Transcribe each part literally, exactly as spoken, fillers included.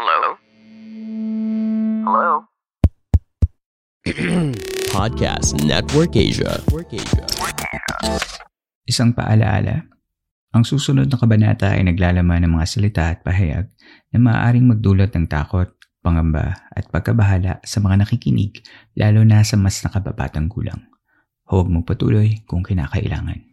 Hello? Hello? Podcast Network Asia. Isang paalaala. Ang susunod na kabanata ay naglalaman ng mga salita at pahayag na maaaring magdulot ng takot, pangamba at pagkabahala sa mga nakikinig, lalo na sa mas nakababatang gulang. Huwag magpatuloy kung kinakailangan.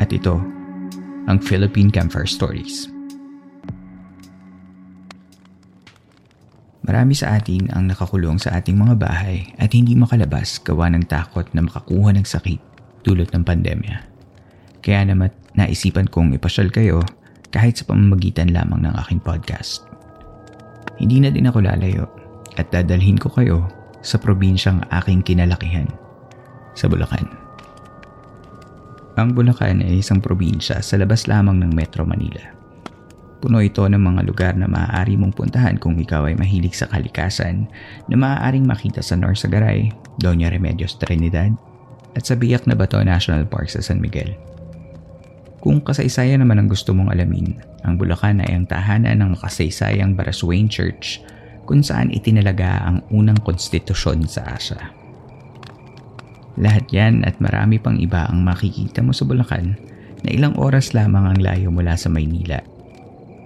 At ito, ang Philippine Campfire Stories. Marami sa atin ang nakakulong sa ating mga bahay at hindi makalabas gawa ng takot na makakuha ng sakit dulot ng pandemya. Kaya naman naisipan kong ipasyal kayo kahit sa pamamagitan lamang ng aking podcast. Hindi na din ako lalayo at dadalhin ko kayo sa probinsyang aking kinalakihan, sa Bulacan. Ang Bulacan ay isang probinsya sa labas lamang ng Metro Manila. Puno ito ng mga lugar na maaari mong puntahan kung ikaw ay mahilig sa kalikasan na maaaring makita sa Norsagaray, Doña Remedios Trinidad, at sa Biak na Bato National Park sa San Miguel. Kung kasaysayan naman ang gusto mong alamin, ang Bulacan ay ang tahanan ng makasaysayang Barasoain Church kung saan itinalaga ang unang konstitusyon sa Asia. Lahat yan at marami pang iba ang makikita mo sa Bulacan na ilang oras lamang ang layo mula sa Maynila.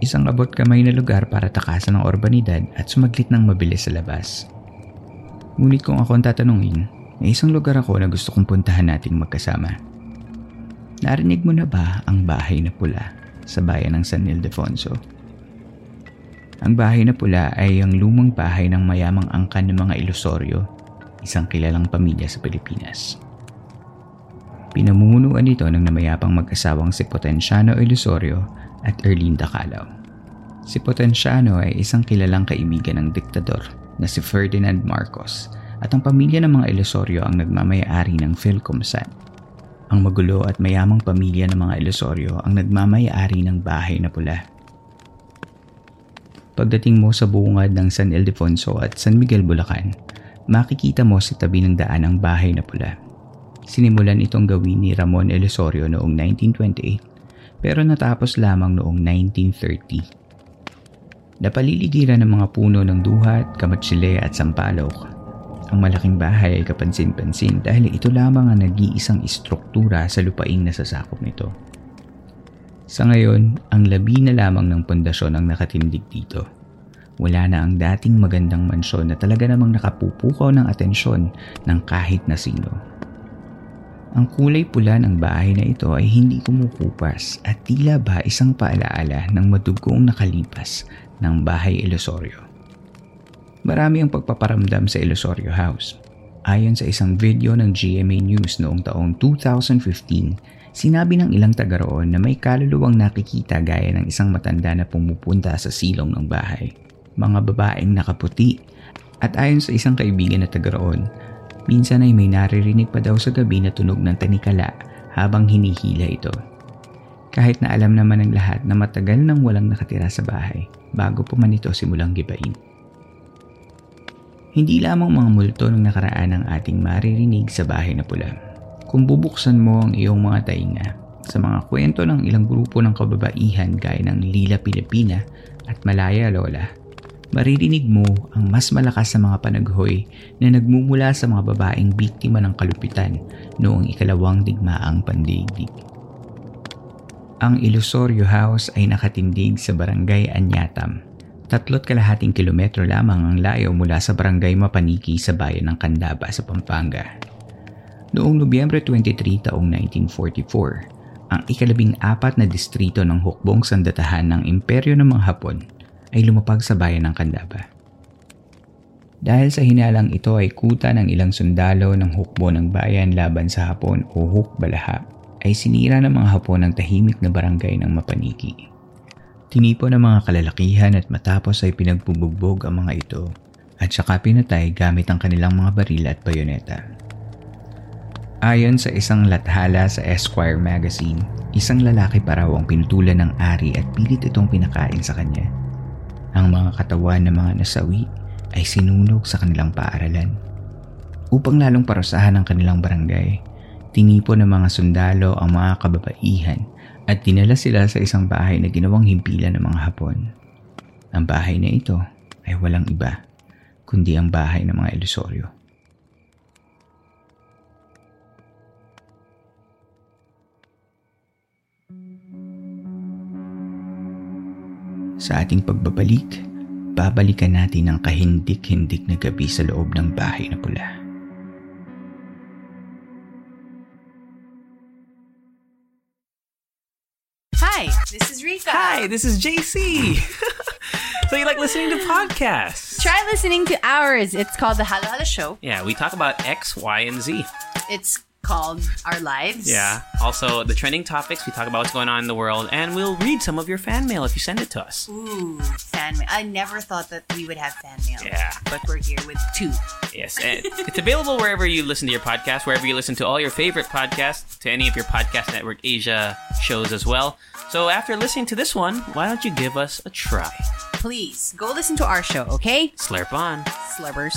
Isang abot kamay na lugar para takasan ang urbanidad at sumaglit ng mabilis sa labas. Ngunit kung ako ang tatanungin, may isang lugar ako na gusto kong puntahan nating magkasama. Narinig mo na ba ang Bahay na Pula sa bayan ng San Ildefonso? Ang Bahay na Pula ay ang lumang bahay ng mayamang angkan ng mga Ilusorio, isang kilalang pamilya sa Pilipinas. Pinamumunuan ito ng namayapang mag-asawang si Potensiano Ilusorio at Erlinda Calao. Si Potensiano ay isang kilalang kaibigan ng diktador na si Ferdinand Marcos at ang pamilya ng mga Ilusorio ang nagmamayari ng Philcom. Ang magulo at mayamang pamilya ng mga Ilusorio ang nagmamayari ng Bahay na Pula. Pagdating mo sa bungad ng San Ildefonso at San Miguel, Bulacan, makikita mo sa tabi ng daan ang Bahay na Pula. Sinimulan itong gawin ni Ramon Ilusorio noong nineteen twenty-eight pero natapos lamang noong nineteen thirty. Napaliligiran ng mga puno ng duhat, kamatsile at sampalok. Ang malaking bahay ay kapansin-pansin dahil ito lamang ang nag-iisang istruktura sa lupaing nasasakop nito. Sa ngayon, ang labi na lamang ng pundasyon ang nakatindig dito. Wala na ang dating magandang mansyon na talaga namang nakapupukaw ng atensyon ng kahit na sino. Ang kulay pula ng bahay na ito ay hindi kumukupas at tila ba isang paalaala ng madugong nakalipas ng Bahay Ilusorio. Marami ang pagpaparamdam sa Ilusorio House. Ayon sa isang video ng G M A News noong taong two thousand fifteen, sinabi ng ilang taga roon na may kaluluwang nakikita gaya ng isang matanda na pumupunta sa silong ng bahay. Mga babaeng nakaputi at ayon sa isang kaibigan na taga roon, minsan ay may naririnig pa daw sa gabi na tunog ng tanikala habang hinihila ito. Kahit na alam naman ng lahat na matagal nang walang nakatira sa bahay bago pa man ito simulang gibain. Hindi lamang mga multo ng nakaraan ang ating maririnig sa Bahay na Pula. Kung bubuksan mo ang iyong mga tainga sa mga kwento ng ilang grupo ng kababaihan gaya ng Lila Pilipina at Malaya Lola, maririnig mo ang mas malakas na mga panaghoy na nagmumula sa mga babaeng biktima ng kalupitan noong ikalawang digmaang pandigdig. Ang Ilusorio House ay nakatindig sa Barangay Anyatam, tatlot kalahating kilometro lamang ang layo mula sa Barangay Mapaniki sa bayan ng Candaba sa Pampanga. Noong Nobyembre twenty-three taong nineteen forty-four, ang ikalabing apat na distrito ng hukbong sandatahan ng Imperyo ng mga Hapon ay lumapag sa bayan ng Candaba. Dahil sa hinalang ito ay kuta ng ilang sundalo ng hukbo ng bayan laban sa Hapon o Hukbalahap, ay sinira ng mga Hapon ang tahimik na barangay ng Mapaniki. Tinipo ng mga kalalakihan at matapos ay pinagbubugbog ang mga ito at saka pinatay gamit ang kanilang mga baril at bayoneta. Ayon sa isang lathala sa Esquire Magazine, isang lalaki pa raw ang pinutulan ng ari at pilit itong pinakain sa kanya. Ang mga katawan ng mga nasawi ay sinunog sa kanilang paaralan. Upang lalong parusahan ang kanilang barangay, tinipo ng mga sundalo ang mga kababaihan at dinala sila sa isang bahay na ginawang himpilan ng mga Hapon. Ang bahay na ito ay walang iba kundi ang bahay ng mga Ilusorio. Sa ating pagbabalik, babalikan natin ang kahindik-hindik na gabi sa loob ng bahay na pula. This is Rika. Hi, this is J C. So you like listening to podcasts? Try listening to ours. It's called The Hala Hala Show. Yeah, we talk about X, Y, and Z. It's called Our Lives. Yeah. Also, the trending topics. We talk about what's going on in the world. And we'll read some of your fan mail if you send it to us. Ooh, fan mail. I never thought that we would have fan mail. Yeah. But we're here with two. Yes. And it's available wherever you listen to your podcast, wherever you listen to all your favorite podcasts, to any of your Podcast Network Asia shows as well. So after listening to this one, why don't you give us a try? Please, go listen to our show, okay? Slurp on. Slurpers.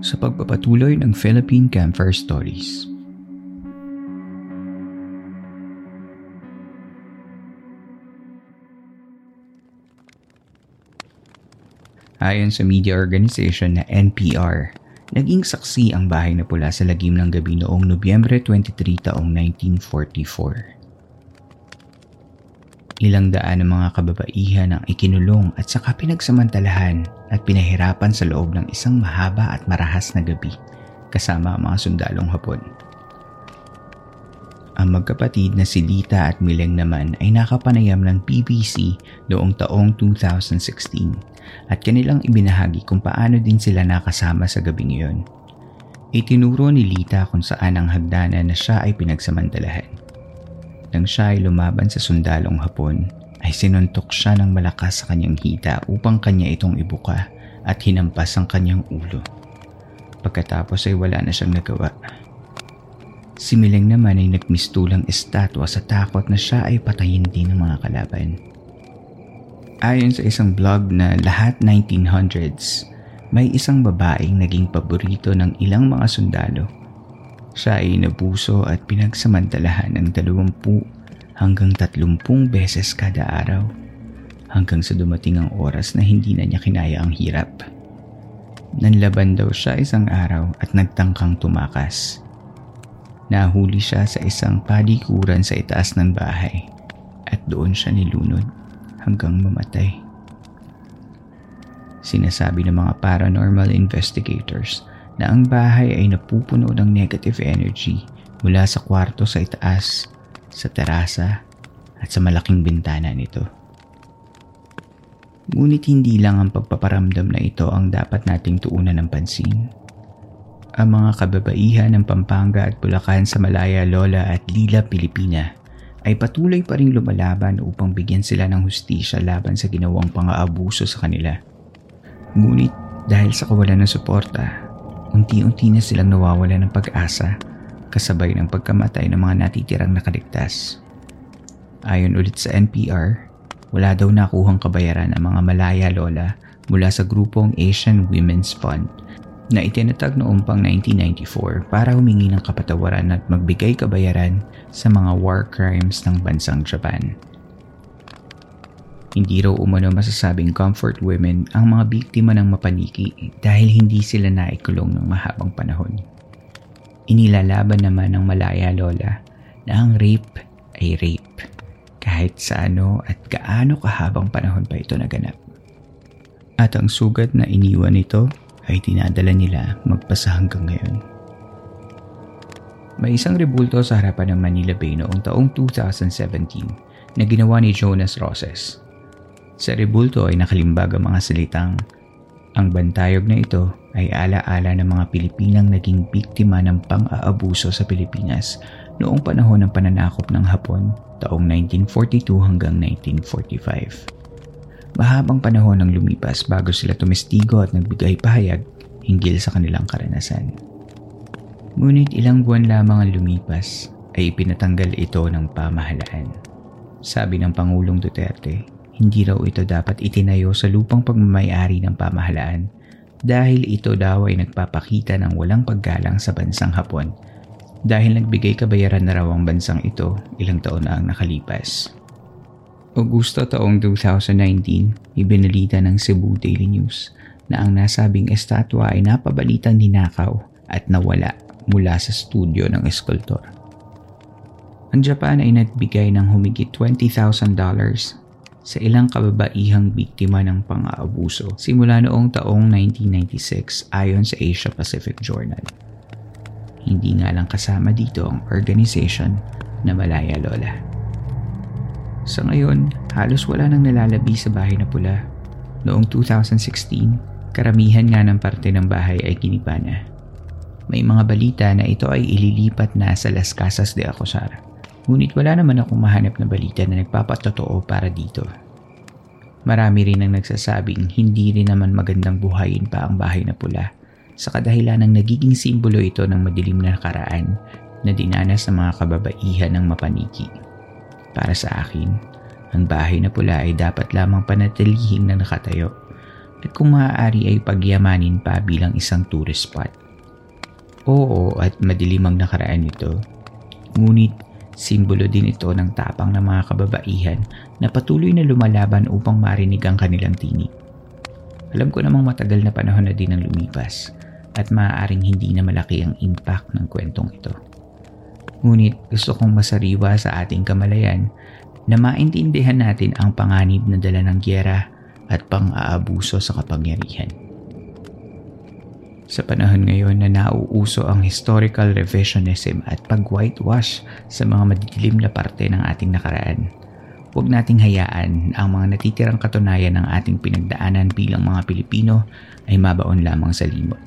Sa pagpapatuloy ng Philippine Campfire Stories. Ayon sa media organization na N P R, naging saksi ang bahay na pula sa lagim ng gabi noong Nobyembre twenty-three taong nineteen forty-four. Ilang daan ng mga kababaihan ang ikinulong at saka pinagsamantalahan at pinahirapan sa loob ng isang mahaba at marahas na gabi kasama ang mga sundalong Hapon. Ang magkapatid na si Lita at Mileng naman ay nakapanayam ng P V C noong taong two thousand sixteen at kanilang ibinahagi kung paano din sila nakasama sa gabing iyon. Itinuro ni Lita kung saan ang hagdanan na siya ay pinagsamantalahan. Nang siya ay lumaban sa sundalong Hapon, ay sinuntok siya ng malakas sa kanyang hita upang kanya itong ibuka at hinampas ang kanyang ulo. Pagkatapos ay wala na siyang nagawa. Si Mileng naman ay nagmistulang estatwa sa takot na siya ay patayin din ng mga kalaban. Ayon sa isang blog na Lahat nineteen hundreds, may isang babaeng naging paborito ng ilang mga sundalo. Siya ay inabuso at pinagsamantalahan ng dalawampu hanggang tatlumpung beses kada araw hanggang sa dumating ang oras na hindi na niya kinaya ang hirap. Nanlaban daw siya isang araw at nagtangkang tumakas. Nahuli siya sa isang palikuran sa itaas ng bahay at doon siya nilunod hanggang mamatay. Sinasabi ng mga paranormal investigators na ang bahay ay napupuno ng negative energy mula sa kwarto sa itaas, sa terasa at sa malaking bintana nito. Ngunit hindi lang ang pagpaparamdam na ito ang dapat nating tuunan ng pansin. Ang mga kababaihan ng Pampanga at Bulacan sa Malaya Lola at Lila Pilipina ay patuloy pa ring lumalaban upang bigyan sila ng hustisya laban sa ginawang pang-aabuso sa kanila. Ngunit dahil sa kawalan ng suporta, unti-unti na silang nawawala ng pag-asa kasabay ng pagkamatay ng mga natitirang nakaligtas. Ayon ulit sa N P R, wala daw nakuhang kabayaran ang mga Malaya Lola mula sa grupong Asian Women's Fund na itinatag noong pang nineteen ninety-four para humingi ng kapatawaran at magbigay kabayaran sa mga war crimes ng bansang Japan. Hindi raw umano masasabing comfort women ang mga biktima ng mapaniki dahil hindi sila naikulong ng mahabang panahon. Inilalaban naman ng Malaya Lola na ang rape ay rape kahit sa ano at gaano kahabang panahon pa ito naganap. At ang sugat na iniwan nito ay dinadala nila magpasa hanggang ngayon. May isang rebulto sa harapan ng Manila Bay noong taong two thousand seventeen na ginawa ni Jonas Roses. Sa rebulto ay nakalimbag ang mga salitang, ang bantayog na ito ay alaala ng mga Pilipinang naging biktima ng pang-aabuso sa Pilipinas noong panahon ng pananakop ng Hapon taong nineteen forty-two hanggang nineteen forty-five. Mahabang panahon ang lumipas bago sila tumestigo at nagbigay pahayag hinggil sa kanilang karanasan. Ngunit ilang buwan lamang ang lumipas ay ipinatanggal ito ng pamahalaan. Sabi ng Pangulong Duterte, hindi raw ito dapat itinayo sa lupang pagmamayari ng pamahalaan dahil ito daw ay nagpapakita ng walang paggalang sa bansang Hapon dahil nagbigay kabayaran na raw ang bansang ito ilang taon na ang nakalipas. Agosto taong two thousand nineteen, ibinalita ng Cebu Daily News na ang nasabing estatwa ay napabalitang ninakaw at nawala mula sa studio ng eskultor. Ang Japan ay nagbigay ng humigit twenty thousand dollars sa ilang kababaihang biktima ng pang-aabuso simula noong taong nineteen ninety-six ayon sa Asia Pacific Journal. Hindi nga lang kasama dito ang organization na Malaya Lola. Sa ngayon, halos wala nang nalalabi sa bahay na pula. Noong two thousand sixteen, karamihan nga ng parte ng bahay ay giniba na. May mga balita na ito ay ililipat na sa Las Casas de Acuzar. Ngunit wala naman akong mahanap na balita na nagpapatotoo para dito. Marami rin ang nagsasabing hindi rin naman magandang buhayin pa ang bahay na pula sa kadahilanang nagiging simbolo ito ng madilim na nakaraan na dinanas ng mga kababaihan ng mapaniki. Para sa akin, ang bahay na pula ay dapat lamang panatilihing na nakatayo at kung maaari ay pagyamanin pa bilang isang tourist spot. Oo at madilim ang nakaraan nito, ngunit simbolo din ito ng tapang ng mga kababaihan na patuloy na lumalaban upang marinig ang kanilang tinig. Alam ko namang matagal na panahon na din ang lumipas at maaaring hindi na malaki ang impact ng kwentong ito. Ngunit gusto kong masariwa sa ating kamalayan na maintindihan natin ang panganib na dala ng giyera at pang-aabuso sa kapangyarihan. Sa panahon ngayon na nauuso ang historical revisionism at pag-whitewash sa mga madidilim na parte ng ating nakaraan, huwag nating hayaan na ang mga natitirang katunayan ng ating pinagdaanan bilang mga Pilipino ay mabaon lamang sa limot.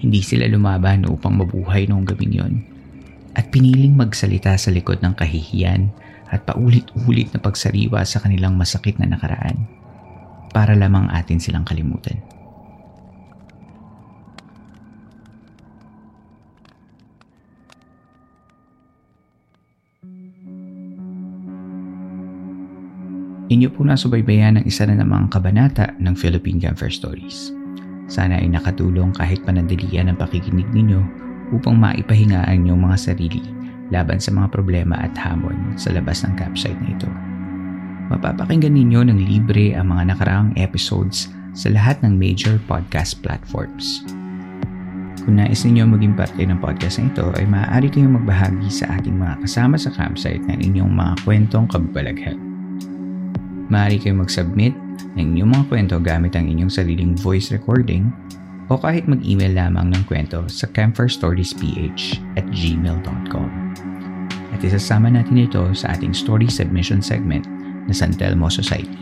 Hindi sila lumaban upang mabuhay noong gabing yon at piniling magsalita sa likod ng kahihiyan at paulit-ulit na pagsariwa sa kanilang masakit na nakaraan para lamang atin silang kalimutan. Inyo po nasubaybayan ang isa na namang kabanata ng Philippine Campfire Stories. Sana ay nakatulong kahit panandalian ang pakikinig ninyo upang maipahingaan yung mga sarili laban sa mga problema at hamon sa labas ng campsite na ito. Mapapakinggan ninyo ng libre ang mga nakaraang episodes sa lahat ng major podcast platforms. Kung nais ninyo maging parte ng podcast na ito ay maaari kayong magbahagi sa ating mga kasama sa campsite ng inyong mga kwentong kababalaghan. Maaari kayong mag-submit ng inyong mga kwento gamit ang inyong sariling voice recording o kahit mag-email lamang ng kwento sa campfirestoriesph at gmail dot com. At isasama natin ito sa ating story submission segment na San Telmo Society.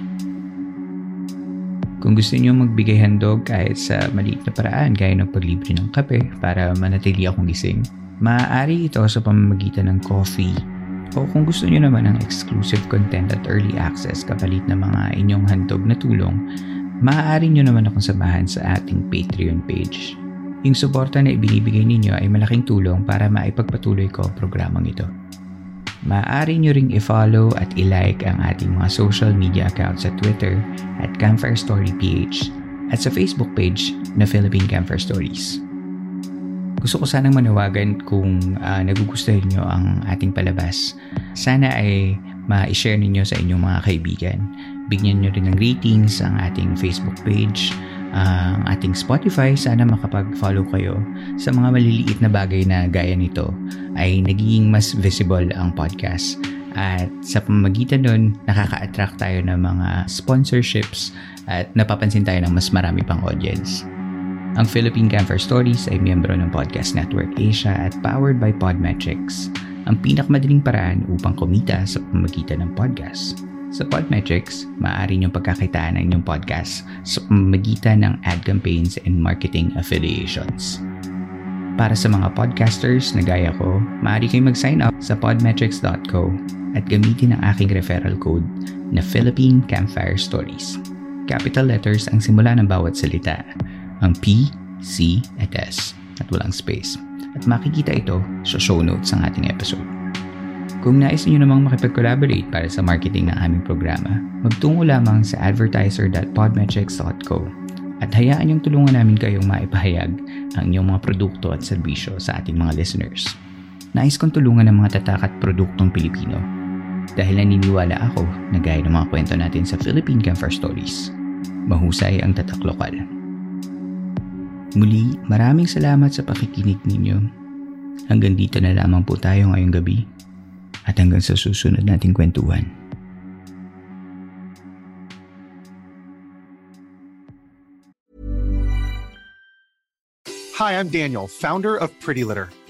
Kung gusto niyo magbigay handog kahit sa maliit na paraan gaya ng paglibre ng kape para manatili akong gising, maaari ito sa pamamagitan ng coffee o kung gusto niyo naman ng exclusive content at early access kapalit ng mga inyong handog na tulong, maaari niyo naman akong samahan sa ating Patreon page. Yung suporta na ibinibigay ninyo ay malaking tulong para maipagpatuloy ko ang programang ito. Maaari nyo ring i-follow at i-like ang ating mga social media accounts sa Twitter at Campfire Story P H at sa Facebook page na Philippine Campfire Stories. Gusto ko sanang manawagan kung uh, nagugustuhan nyo ang ating palabas. Sana ay ma-share ninyo sa inyong mga kaibigan. Bigyan nyo rin ng ratings ang ating Facebook page, uh, ang ating Spotify. Sana makapag-follow kayo sa mga maliliit na bagay na gaya nito ay nagiging mas visible ang podcast. At sa pamamagitan nun, nakaka-attract tayo ng mga sponsorships at napapansin tayo ng mas marami pang audience. Ang Philippine Campfire Stories ay miyembro ng Podcast Network Asia at powered by Podmetrics, ang pinakamadaling paraan upang kumita sa pamamagitan ng podcast. Sa Podmetrics, maaari niyong pagkakitaan ng inyong podcast sa pamamagitan ng ad campaigns and marketing affiliations. Para sa mga podcasters na gaya ko, maaari kayong mag-sign up sa podmetrics dot co at gamitin ang aking referral code na Philippine Campfire Stories. Capital letters ang simula ng bawat salita, ang P, C, at S, at walang space. At makikita ito sa show notes ng ating episode. Kung nais niyo namang makipag-collaborate para sa marketing ng aming programa, magtungo lamang sa advertiser dot podmetrics dot co at hayaan niyong tulungan namin kayong maipahayag ang inyong mga produkto at serbisyo sa ating mga listeners. Nais kong tulungan ang mga tatak at produktong Pilipino dahil naniniwala ako na gaya ng mga kwento natin sa Philippine Campfire Stories, mahusay ang tatak lokal. Muli, maraming salamat sa pakikinig ninyo. Hanggang dito na lamang po tayo ngayong gabi at hanggang sa susunod nating kwentuhan. Hi, I'm Daniel, founder of Pretty Litter.